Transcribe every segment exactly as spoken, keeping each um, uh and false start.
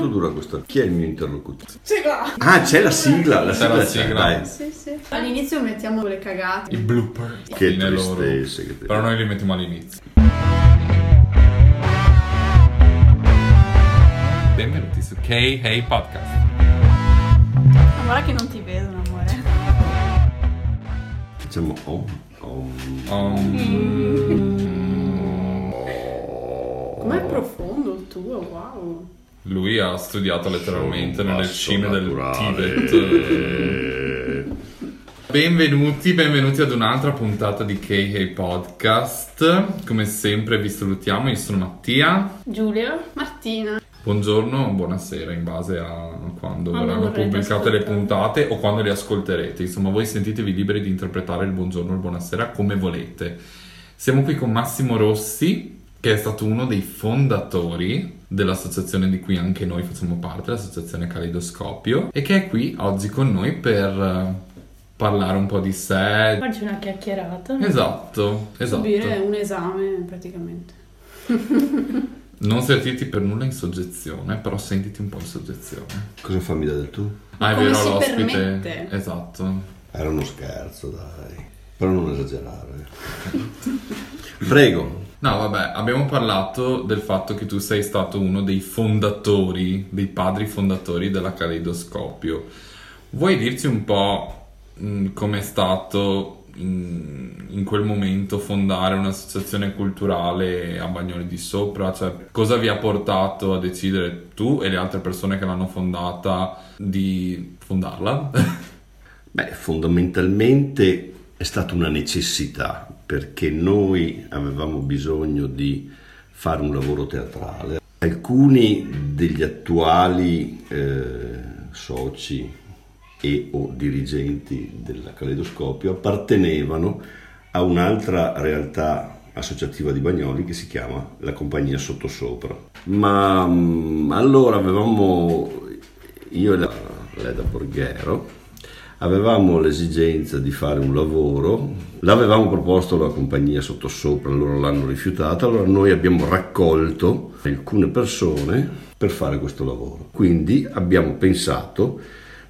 Quanto dura questa? Chi è il mio interlocutore? Sigla! Ah, c'è la sigla! La c'è sigla, la sigla. Dai. Sì, sì. All'inizio mettiamo le cagate. I blooper. Che tristezza. Che te... Però noi li mettiamo all'inizio. Benvenuti su K Hey Podcast. Guarda che non ti vedono, amore. Facciamo om. Om. Om. Mm. Com'è profondo il tuo, wow. Lui ha studiato letteralmente nelle cime naturale. Del Tibet. Benvenuti, benvenuti ad un'altra puntata di K Hey Podcast. Come sempre vi salutiamo, io sono Mattia, Giulia, Martina. Buongiorno, buonasera, in base a quando ah, verranno pubblicate ascoltare. Le puntate o quando le ascolterete. Insomma, voi sentitevi liberi di interpretare il buongiorno e il buonasera come volete. Siamo qui con Massimo Rossi, che è stato uno dei fondatori dell'associazione di cui anche noi facciamo parte, l'associazione Caleidoscopio, e che è qui oggi con noi per parlare un po' di sé. Farci una chiacchierata. Esatto, esatto. Subire un esame, praticamente. Non sentirti per nulla in soggezione, però sentiti un po' in soggezione. Cosa fammi da del tu? Ah, è come vero, l'ospite. Permette. Esatto. Era uno scherzo, dai. Però non esagerare. Prego. No, vabbè, abbiamo parlato del fatto che tu sei stato uno dei fondatori, dei padri fondatori della Caleidoscopio. Vuoi dirci un po' com'è stato... in quel momento fondare un'associazione culturale a Bagnoli di Sopra, cioè cosa vi ha portato a decidere tu e le altre persone che l'hanno fondata di fondarla? Beh, fondamentalmente è stata una necessità, perché noi avevamo bisogno di fare un lavoro teatrale. Alcuni degli attuali eh, soci e o dirigenti della Caleidoscopio appartenevano a un'altra realtà associativa di Bagnoli che si chiama la Compagnia Sottosopra. Ma mh, allora avevamo, io e la Leda Borghero, avevamo l'esigenza di fare un lavoro, l'avevamo proposto alla Compagnia Sottosopra, loro l'hanno rifiutata, allora noi abbiamo raccolto alcune persone per fare questo lavoro. Quindi abbiamo pensato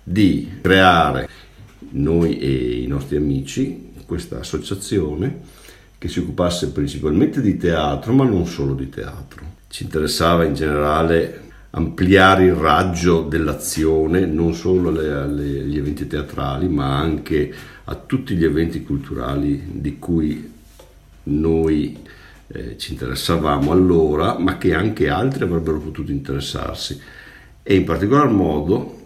di creare, noi e i nostri amici, questa associazione che si occupasse principalmente di teatro, ma non solo di teatro. Ci interessava in generale ampliare il raggio dell'azione non solo alle, alle, agli eventi teatrali, ma anche a tutti gli eventi culturali di cui noi eh, ci interessavamo allora, ma che anche altri avrebbero potuto interessarsi, e in particolar modo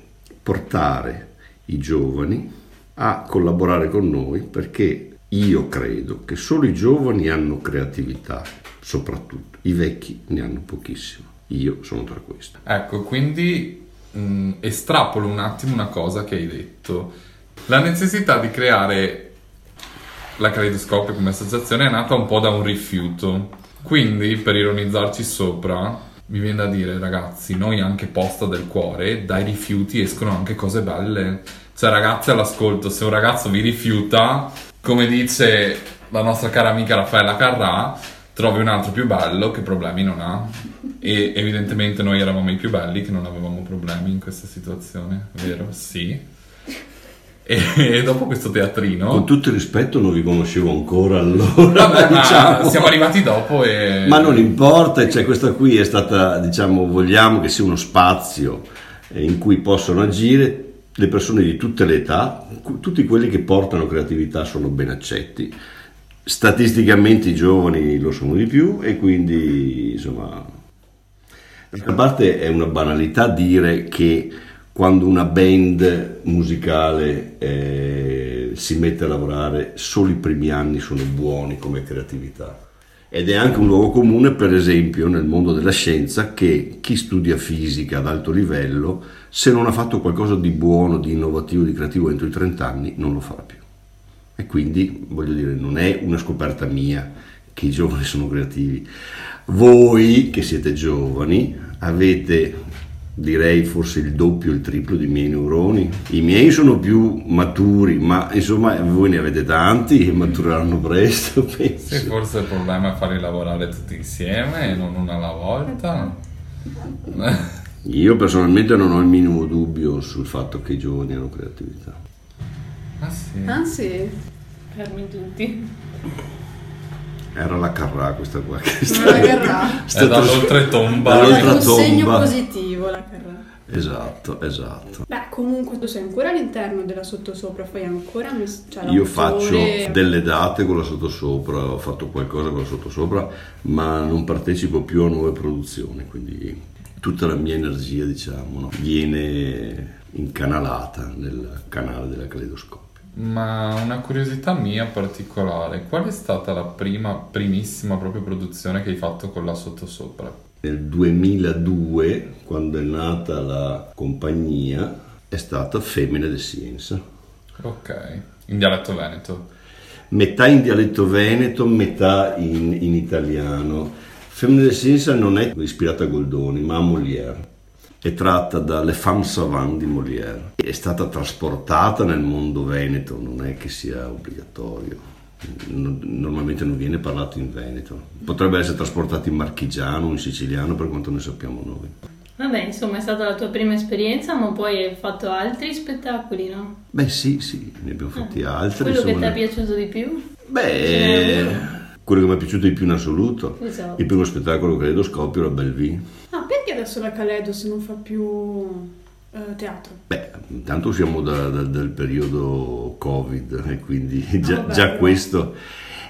portare i giovani a collaborare con noi, perché io credo che solo i giovani hanno creatività, soprattutto i vecchi ne hanno pochissimo. Io sono tra questi. Ecco, quindi mh, estrapolo un attimo una cosa che hai detto. La necessità di creare la Caleidoscopio come associazione è nata un po' da un rifiuto. Quindi, per ironizzarci sopra, mi viene da dire, ragazzi, noi anche Posta del Cuore, dai rifiuti escono anche cose belle. Cioè, ragazzi, all'ascolto, se un ragazzo vi rifiuta, come dice la nostra cara amica Raffaella Carrà, trovi un altro più bello che problemi non ha. E evidentemente noi eravamo i più belli che non avevamo problemi in questa situazione, vero? Sì. E dopo questo teatrino, con tutto il rispetto, non vi conoscevo ancora allora. Vabbè, diciamo. Ma siamo arrivati dopo e... ma non importa, cioè questa qui è stata, diciamo, vogliamo che sia uno spazio in cui possono agire le persone di tutte le età, tutti quelli che portano creatività sono ben accetti. Statisticamente i giovani lo sono di più, e quindi insomma, d'altra parte è una banalità dire che quando una band musicale eh, si mette a lavorare, solo i primi anni sono buoni come creatività. Ed è anche un luogo comune, per esempio, nel mondo della scienza, che chi studia fisica ad alto livello, se non ha fatto qualcosa di buono, di innovativo, di creativo entro i trenta anni, non lo farà più. E quindi, voglio dire, non è una scoperta mia che i giovani sono creativi. Voi, che siete giovani, avete... direi forse il doppio, il triplo di miei neuroni. I miei sono più maturi, ma insomma voi ne avete tanti e matureranno presto, penso. Sì, forse il problema è farli lavorare tutti insieme e non uno alla volta. Io personalmente non ho il minimo dubbio sul fatto che i giovani hanno creatività. Ah sì? Ah sì, fermi tutti. Era la Carrà questa qua che sta, la Carrà. È dall'oltretomba. È un segno positivo la Carrà. Esatto, esatto. Beh, comunque tu sei ancora all'interno della Sottosopra, fai ancora mis- cioè, io faccio delle date con la Sottosopra, ho fatto qualcosa con la Sottosopra, ma non partecipo più a nuove produzioni, quindi tutta la mia energia, diciamo, no, viene incanalata nel canale della Caleidoscopio. Ma una curiosità mia particolare, qual è stata la prima, primissima proprio produzione che hai fatto con la Sottosopra? Nel duemiladue, quando è nata la compagnia, è stata Femmine de Scienza. Ok, in dialetto veneto. Metà in dialetto veneto, metà in, in italiano. Femmine de Scienza non è ispirata a Goldoni, ma a Molière. È tratta da Le Femmes Savantes di Molière. È stata trasportata nel mondo veneto, non è che sia obbligatorio. Normalmente non viene parlato in veneto, potrebbe essere trasportato in marchigiano, in siciliano, per quanto ne sappiamo noi. Vabbè, insomma, è stata la tua prima esperienza, ma poi hai fatto altri spettacoli, no? Beh sì, sì, ne abbiamo fatti eh, altri. Quello insomma, che ti è piaciuto di più? Beh, quello che mi è piaciuto di più in assoluto, esatto. Il primo spettacolo Caleidoscopio era Belleville. Ah, perché adesso la Caleido se non fa più... teatro? Beh, intanto siamo da, da, dal periodo Covid e quindi già, ah, già questo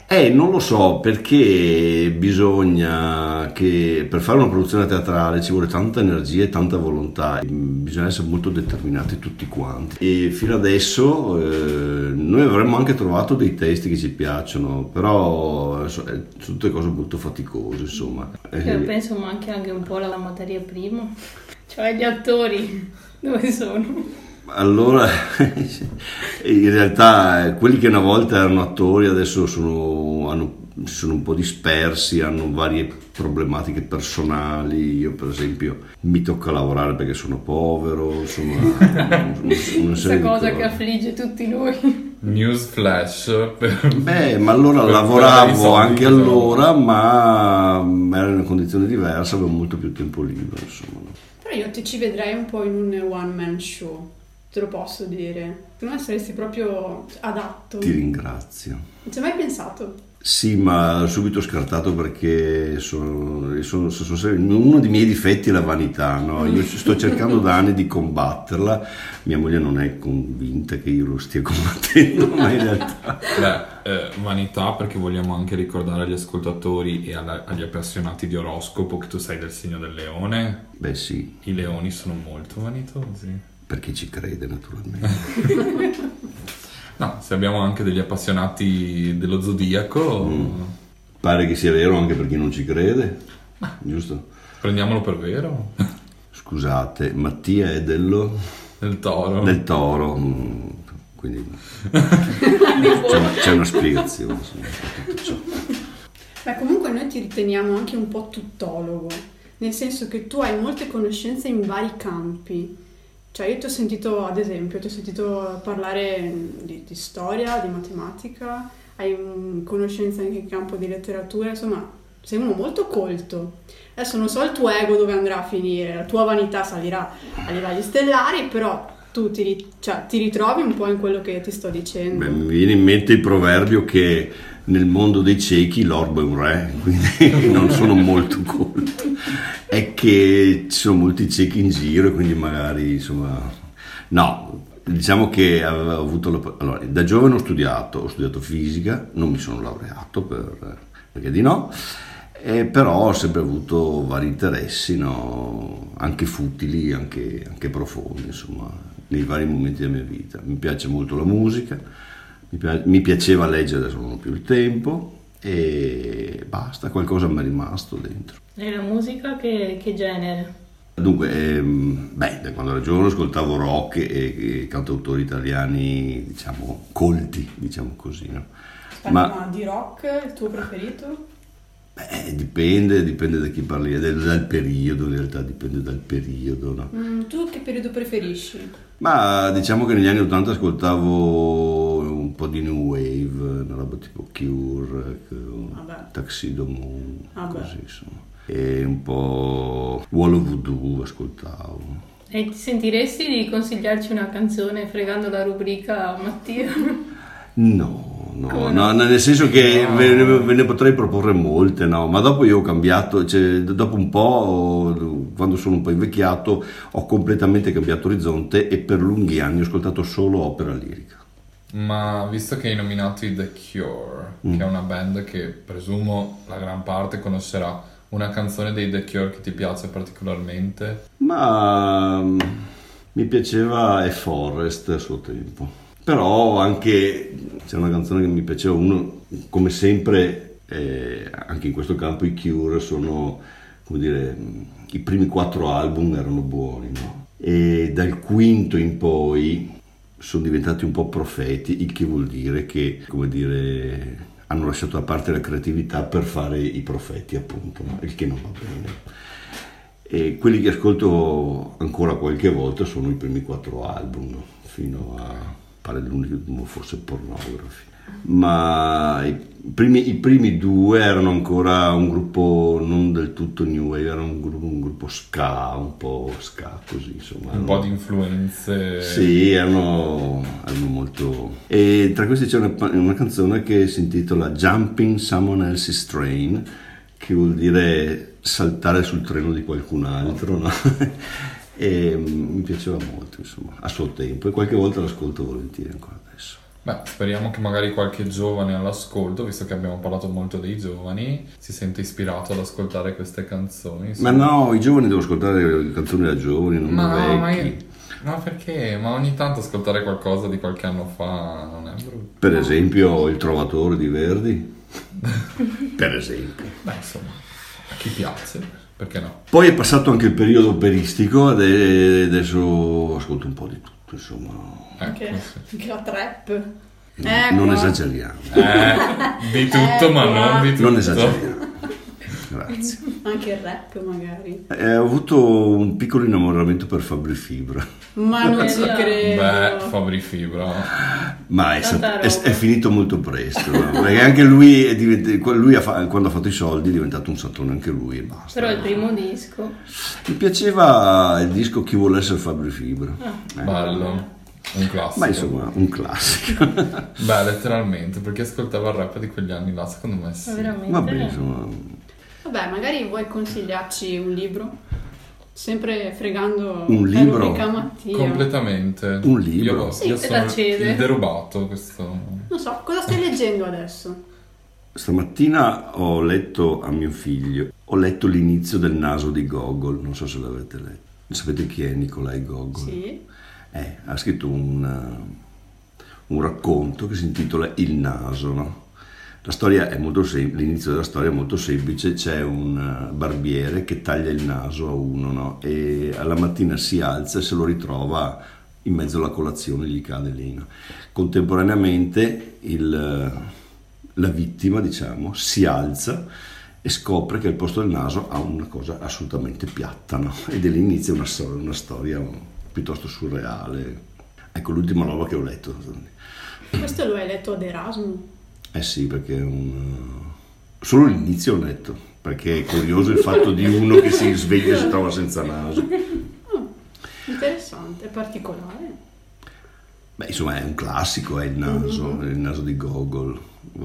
eh non lo so, perché bisogna che per fare una produzione teatrale ci vuole tanta energia e tanta volontà, bisogna essere molto determinati tutti quanti e fino adesso eh, noi avremmo anche trovato dei testi che ci piacciono, però so, eh, tutte cose molto faticose insomma. Io penso anche, anche un po' alla materia prima, cioè gli attori. Dove sono? Allora, in realtà quelli che una volta erano attori adesso sono, hanno, sono un po' dispersi, hanno varie problematiche personali. Io per esempio mi tocca lavorare perché sono povero, sono questa cosa che affligge tutti noi. News flash. Per, beh, ma allora lavoravo anche allora, ma era in una condizione diversa, avevo molto più tempo libero, insomma. Però io ti ci vedrei un po' in un one man show, te lo posso dire. Tu non saresti proprio adatto. Ti ringrazio. Non ci hai mai pensato? Sì, ma subito scartato perché sono, sono, sono, sono, uno dei miei difetti è la vanità, no? Io sto cercando da anni di combatterla, mia moglie non è convinta che io lo stia combattendo, ma in realtà... Beh, eh, vanità perché vogliamo anche ricordare agli ascoltatori e alla, agli appassionati di oroscopo che tu sei del segno del leone. Beh sì. I leoni sono molto vanitosi. Per chi ci crede naturalmente. No, se abbiamo anche degli appassionati dello zodiaco... Mm. Pare che sia vero anche per chi non ci crede, ah, giusto? Prendiamolo per vero. Scusate, Mattia è dello... Del toro. Del toro, mm, quindi c'è, una, c'è una spiegazione su tutto ciò. Beh, comunque noi ti riteniamo anche un po' tuttologo, nel senso che tu hai molte conoscenze in vari campi. Cioè io ti ho sentito, ad esempio, ti ho sentito parlare di, di storia, di matematica, hai conoscenza anche in campo di letteratura, insomma, sei uno molto colto. Adesso non so il tuo ego dove andrà a finire, la tua vanità salirà a livelli stellari, però tu ti, cioè, ti ritrovi un po' in quello che ti sto dicendo. Beh, mi viene in mente il proverbio che nel mondo dei ciechi l'orbo è un re, quindi non sono molto colto. È che ci sono molti ciechi in giro, quindi magari insomma no, diciamo che ho avuto la... allora, da giovane ho studiato, ho studiato fisica, non mi sono laureato per... perché di no, e però ho sempre avuto vari interessi, no? Anche futili, anche, anche profondi, insomma, nei vari momenti della mia vita. Mi piace molto la musica, mi, pi... mi piaceva leggere, adesso non ho più il tempo e basta, qualcosa mi è rimasto dentro. E la musica che, che genere? Dunque, ehm, beh, da quando ero giovane ascoltavo rock e, e cantautori italiani, diciamo, colti, diciamo così, no? Ma di rock, il tuo preferito? Beh, dipende, dipende da chi parli, dal, dal periodo, in realtà dipende dal periodo, no? Mm, tu che periodo preferisci? Ma diciamo che negli anni ottanta ascoltavo un po' di new wave, una roba tipo Cure, Taxido Moon, ah, così, insomma. e un po' Wall of Voodoo ascoltavo. E ti sentiresti di consigliarci una canzone fregando la rubrica Mattia? No. No, no, nel senso che no. ve, ne, ve ne potrei proporre molte, no? Ma dopo io ho cambiato, cioè, dopo un po', quando sono un po' invecchiato, ho completamente cambiato orizzonte e per lunghi anni ho ascoltato solo opera lirica. Ma visto che hai nominato i The Cure, mm. che è una band che presumo la gran parte conoscerà, una canzone dei The Cure che ti piace particolarmente? Ma mi piaceva E Forest a suo tempo. Però anche c'è una canzone che mi piaceva, uno, come sempre, eh, anche in questo campo i Cure sono, come dire, i primi quattro album erano buoni, no? E dal quinto in poi sono diventati un po' profeti, il che vuol dire che, come dire, hanno lasciato da parte la creatività per fare i profeti, appunto, no? Il che non va bene. E quelli che ascolto ancora qualche volta sono i primi quattro album, no? Fino a... pare l'unico, forse Pornografi, ma i primi, i primi due erano ancora un gruppo non del tutto new wave, era un gruppo, un gruppo ska, un po' ska così, insomma. Un erano, po' di influenze. Sì, erano, erano molto... E tra questi c'è una, una canzone che si intitola Jumping Someone Else's Train, che vuol dire saltare sul treno di qualcun altro, no? E mi piaceva molto, insomma, a suo tempo, e qualche volta l'ascolto volentieri ancora adesso. Beh, speriamo che magari qualche giovane all'ascolto, visto che abbiamo parlato molto dei giovani, si sente ispirato ad ascoltare queste canzoni, insomma. Ma no, i giovani devono ascoltare le canzoni da giovani, non ma vecchi. Ma io... no, perché? Ma ogni tanto ascoltare qualcosa di qualche anno fa non è brutto. Per esempio Il Trovatore di Verdi. Per esempio. Beh, insomma, a chi piace. Perché no? Poi è passato anche il periodo operistico e adesso ascolto un po' di tutto, insomma. Anche, anche la trap. No, eh, non esageriamo. Eh, di tutto, eh, ma non di tutto. Non esageriamo. Grazie. Anche il rap magari. Eh, ho avuto un piccolo innamoramento per Fabri Fibra. Ma non ci credo. Beh, Fabri Fibra. Ma è, sap- è, è finito molto presto, no? Perché anche lui, è divent- lui ha fa- quando ha fatto i soldi è diventato un sattone anche lui e basta. Però il primo disco. Mi piaceva il disco Chi vuole essere Fabri Fibra. Ah. Eh. Bello. Un classico. Ma insomma, un classico. Beh, letteralmente, perché ascoltava il rap di quegli anni là, secondo me sì. Ma veramente? Vabbè, insomma... Vabbè, magari vuoi consigliarci un libro? Sempre fregando un libro Mattia. Completamente. Un libro? Io, sì, io sono il derubato questo. Non so, cosa stai leggendo adesso? Stamattina ho letto a mio figlio, ho letto l'inizio del Naso di Gogol, non so se l'avete letto. Sapete chi è Nikolai Gogol? Sì. Eh, ha scritto un, un racconto che si intitola Il Naso, no? La storia è molto sem- l'inizio della storia è molto semplice, c'è un barbiere che taglia il naso a uno, no? E alla mattina si alza e se lo ritrova in mezzo alla colazione, gli cade lì. No? Contemporaneamente il, la vittima, diciamo, si alza e scopre che al posto del naso ha una cosa assolutamente piatta, no? Ed è l'inizio una, so- una storia piuttosto surreale. Ecco l'ultima roba che ho letto. Questo lo hai letto ad Erasmus? Eh sì, perché un... solo l'inizio ho letto, perché è curioso il fatto di uno che si sveglia e si trova senza naso. Oh, interessante, particolare. Beh, insomma è un classico, è il naso, mm-hmm. il naso di Gogol.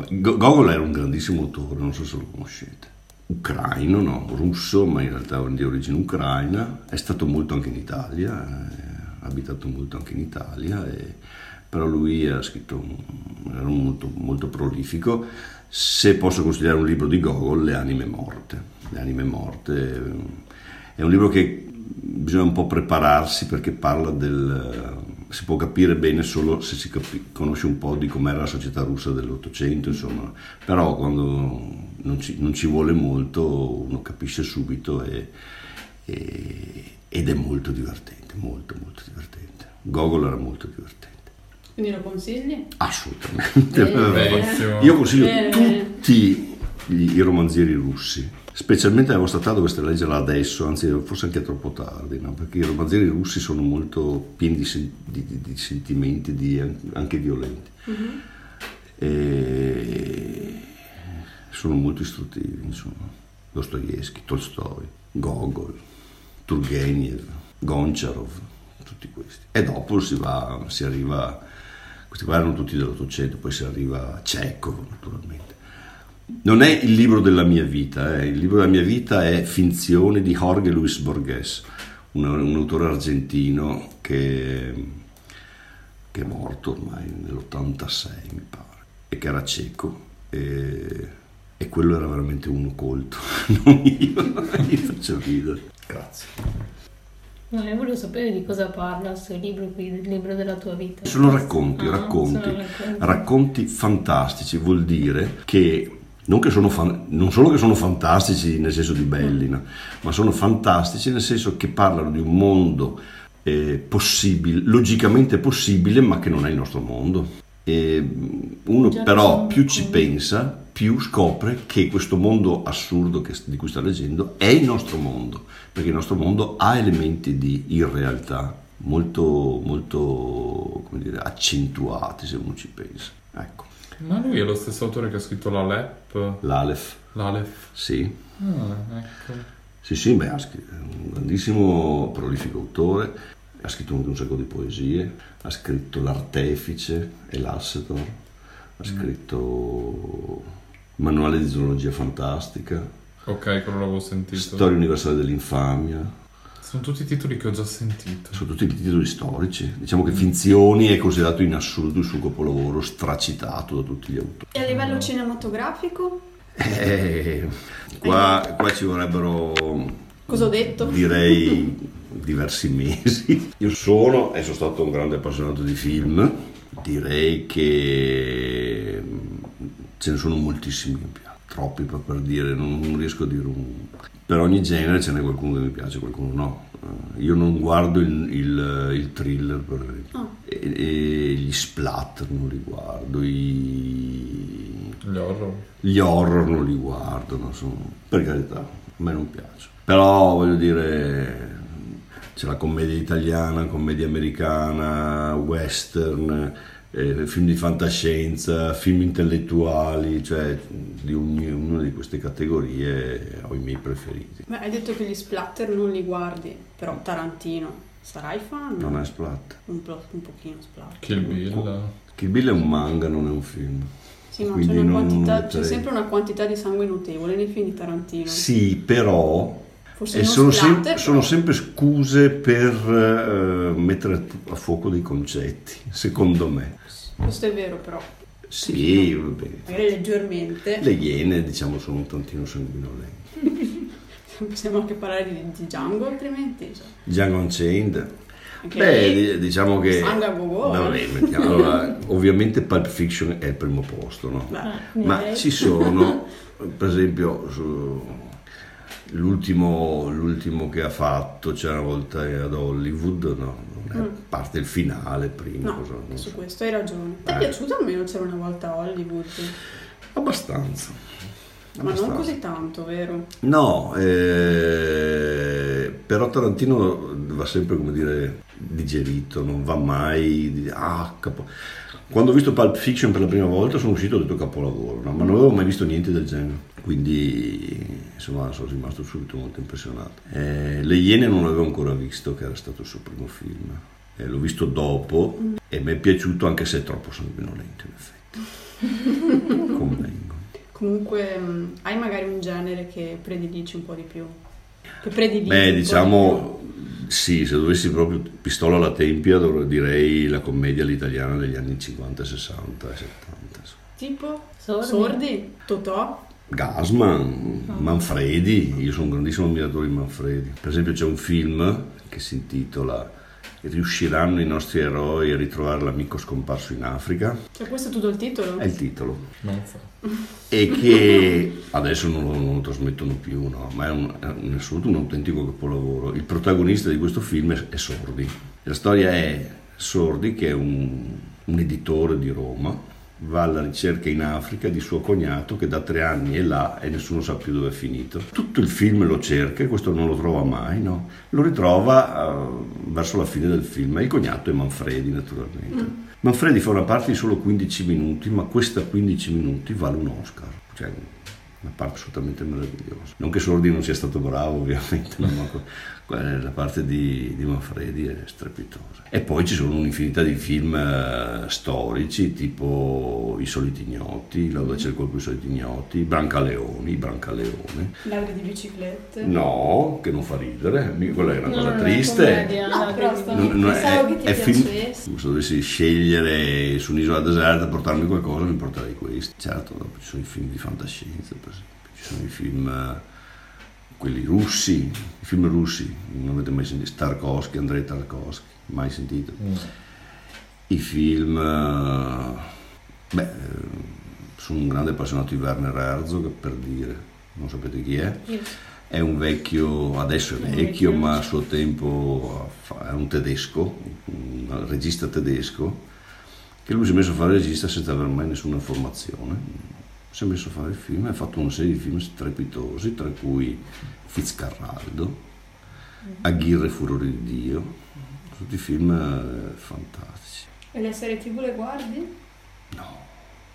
Gogol era un grandissimo autore, non so se lo conoscete. Ucraino, no, russo, ma in realtà di origine ucraina. È stato molto anche in Italia, ha abitato molto anche in Italia e... però lui ha scritto, era molto, molto prolifico. Se posso consigliare un libro di Gogol, Le anime morte. Le anime morte è un libro che bisogna un po' prepararsi perché parla del... si può capire bene solo se si capi, conosce un po' di com'era la società russa dell'Ottocento, insomma. Però quando non ci, non ci vuole molto uno capisce subito e, e, ed è molto divertente, molto molto divertente. Gogol era molto divertente. Quindi lo consigli? Assolutamente. Bellissimo. Io consiglio Bellissimo. tutti gli, i romanzieri russi, specialmente alla vostra età dovreste leggerla adesso, anzi forse anche troppo tardi, no? Perché i romanzieri russi sono molto pieni di, di, di, di sentimenti di, anche violenti, mm-hmm. e sono molto istruttivi, insomma. Dostoevskij, Tolstoi, Gogol, Turgenev, Goncharov, tutti questi. E dopo si va, si arriva, questi qua erano tutti dell'Ottocento, poi si arriva a Cecco, naturalmente. Non è il libro della mia vita, eh. Il libro della mia vita è Finzioni di Jorge Luis Borges, un, un autore argentino che, che è morto ormai nell'ottantasei, mi pare, e che era cieco. E, e quello era veramente uno colto, non io, gli faccio ridere. Grazie. No, io volevo sapere di cosa parla questo libro qui, il libro della tua vita. Sono racconti, ah, racconti, sono racconti, racconti fantastici, vuol dire che non, che sono fan, non solo che sono fantastici nel senso di belli, no? Ma sono fantastici nel senso che parlano di un mondo eh, possibile, logicamente possibile, ma che non è il nostro mondo. E uno già però più ci pensa, più scopre che questo mondo assurdo che, di cui sta leggendo è il nostro mondo, perché il nostro mondo ha elementi di irrealtà molto, molto, come dire, accentuati, se uno ci pensa. Ecco. Ma lui è lo stesso autore che ha scritto L'Alef? L'Alef. L'Alef. Sì. Ah, ecco. Sì, sì, beh, è un grandissimo, prolifico autore. Ha scritto un sacco di poesie, ha scritto L'Artefice e l'Assetor, ha scritto Manuale di zoologia fantastica. Ok, quello l'avevo sentito. Storia universale dell'infamia. Sono tutti titoli che ho già sentito. Sono tutti titoli storici. Diciamo che Finzioni è considerato in assoluto il suo capolavoro, stracitato da tutti gli autori. E a livello no. cinematografico? Eh, qua, qua ci vorrebbero... Cosa ho detto? Direi... diversi mesi. Io sono e sono stato un grande appassionato di film, direi che ce ne sono moltissimi che mi piacciono, troppi per dire, non riesco a dire un... Per ogni genere ce n'è qualcuno che mi piace, qualcuno no. Io non guardo il, il, il thriller, per esempio. Oh. E, e gli splatter non li guardo, i... gli horror. Gli horror non li guardo, non so, per carità, a me non piace. Però voglio dire... c'è la commedia italiana, commedia americana, western, eh, film di fantascienza, film intellettuali, cioè di ognuna di queste categorie ho i miei preferiti. Beh, hai detto che gli splatter non li guardi, però Tarantino, sarai fan? Non è splatter. Un, po- un pochino splatter. Kill Bill. Kill Bill è un manga, non è un film. Sì, ma c'è, una quantità, c'è sempre una quantità di sangue notevole nei film di Tarantino. Sì, però... E sono, splatter, sem- sono sempre scuse per uh, mettere a fuoco dei concetti, secondo me. Questo è vero, però. Sì, no, vabbè. Magari leggermente. Le Iene, diciamo, sono un tantino sanguinolenti. Possiamo anche parlare di, di Django, altrimenti. Cioè. Django Unchained. Okay. Beh, diciamo che... Vabbè, mettiamo, allora, ovviamente Pulp Fiction è il primo posto, no? Beh, ma direi. Ci sono, per esempio... Su, L'ultimo, l'ultimo che ha fatto, c'era cioè una volta ad Hollywood, no, non è mm. parte il finale prima. No, cosa, non su so. Questo hai ragione. Ti eh. è piaciuto almeno C'era una volta a Hollywood? Abbastanza. Ma abbastanza. Non così tanto, vero? No, eh, però Tarantino va sempre, come dire, digerito, non va mai... Ah, capo... Quando ho visto Pulp Fiction per la prima volta sono uscito e ho detto capolavoro, no? Ma non avevo mai visto niente del genere, quindi insomma sono rimasto subito molto impressionato. Eh, Le Iene non l'avevo ancora visto, che era stato il suo primo film, eh, l'ho visto dopo mm. e mi è piaciuto, anche se è troppo sanguinolento in effetti. Convengo. Comunque hai magari un genere che predilici un po' di più? Che predilici? Beh, diciamo... Sì, se dovessi proprio pistola alla tempia direi la commedia all'italiana degli anni cinquanta, sessanta e settanta. Tipo? Sordi? Sordi? Totò? Gassman, oh. Manfredi, io sono un grandissimo ammiratore di Manfredi. Per esempio c'è un film che si intitola Riusciranno i nostri eroi a ritrovare l'amico scomparso in Africa? Cioè questo è tutto il titolo? È il titolo. Non so. E che adesso non lo, non lo trasmettono più, no? Ma è, un, è in assoluto un autentico capolavoro. Il protagonista di questo film è, è Sordi. La storia è Sordi che è un, un editore di Roma, va alla ricerca in Africa di suo cognato che da tre anni è là e nessuno sa più dove è finito. Tutto il film lo cerca e questo non lo trova mai, no? Lo ritrova uh, verso la fine del film e il cognato è Manfredi, naturalmente. Mm. Manfredi fa una parte di solo quindici minuti, ma questa quindici minuti vale un Oscar, cioè una parte assolutamente meravigliosa. Non che Sordi non sia stato bravo, ovviamente, ma la parte di, di Manfredi è strepitosa. E poi ci sono un'infinità di film storici, tipo I soliti ignoti, Là dove c'è il colpo dei soliti ignoti, Brancaleoni, Brancaleone. Ladri di biciclette. No, che non fa ridere, quella è una no, cosa non triste. È una commedia, no, non, non è, che ti è film. Se dovessi scegliere su un'isola deserta, portarmi qualcosa, mi porterei questi. Certo, dopo ci sono i film di fantascienza, per esempio, ci sono i film, quelli russi, i film russi, non avete mai sentito, Tarkovsky, Andrei Tarkovsky, mai sentito. Mm. I film, beh, sono un grande appassionato di Werner Herzog, per dire, non sapete chi è. Io. È un vecchio, adesso è vecchio, ma a suo tempo è un tedesco, un regista tedesco, che lui si è messo a fare regista senza aver mai nessuna formazione. Si è messo a fare il film e ha fatto una serie di film strepitosi, tra cui Fitzcarraldo, Aguirre Furori di Dio, tutti film fantastici. E le serie tivù le guardi? No.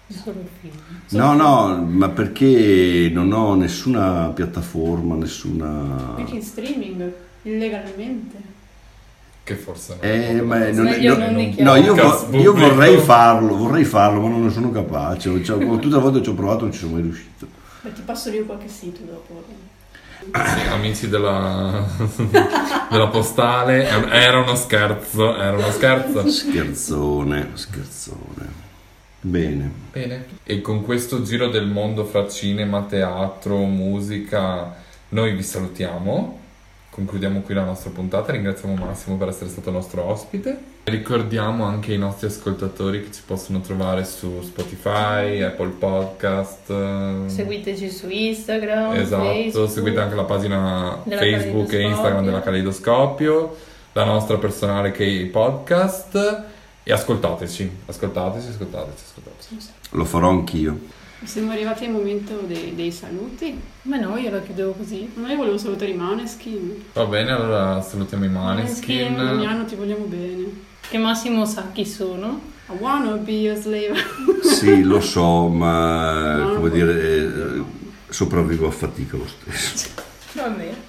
Solo il film. Solo no, film. No, ma perché non ho nessuna piattaforma, nessuna... Anche in streaming, illegalmente. Che forse non eh, ma non, io non, non no, io, vo- io vorrei farlo, vorrei farlo, ma non ne sono capace. Cioè, tutte le volte ci ho provato e non ci sono mai riuscito. Ma ti passo io qualche sito dopo. Sì, amici della, della postale, era uno scherzo, era uno scherzo. Scherzone, scherzone. Bene. Bene. E con questo giro del mondo fra cinema, teatro, musica, noi vi salutiamo. Concludiamo qui la nostra puntata. Ringraziamo Massimo per essere stato nostro ospite. Ricordiamo anche i nostri ascoltatori che ci possono trovare su Spotify, Apple Podcast. Seguiteci su Instagram. Esatto, Facebook. Seguite anche la pagina Facebook e Instagram della Caleidoscopio, la nostra personale K Hey Podcast. E ascoltateci, ascoltateci, ascoltateci, ascoltateci. Lo farò anch'io. Siamo arrivati al momento dei, dei saluti. Ma no, io la chiudevo così. Ma io volevo salutare i Maneskin. Va bene, allora salutiamo i Maneskin. Maneskin, Milano, ti vogliamo bene. Che Massimo sa chi sono. I wanna be a slave. Sì, lo so, ma no, come dire, sopravvivo a fatica lo stesso. Va bene.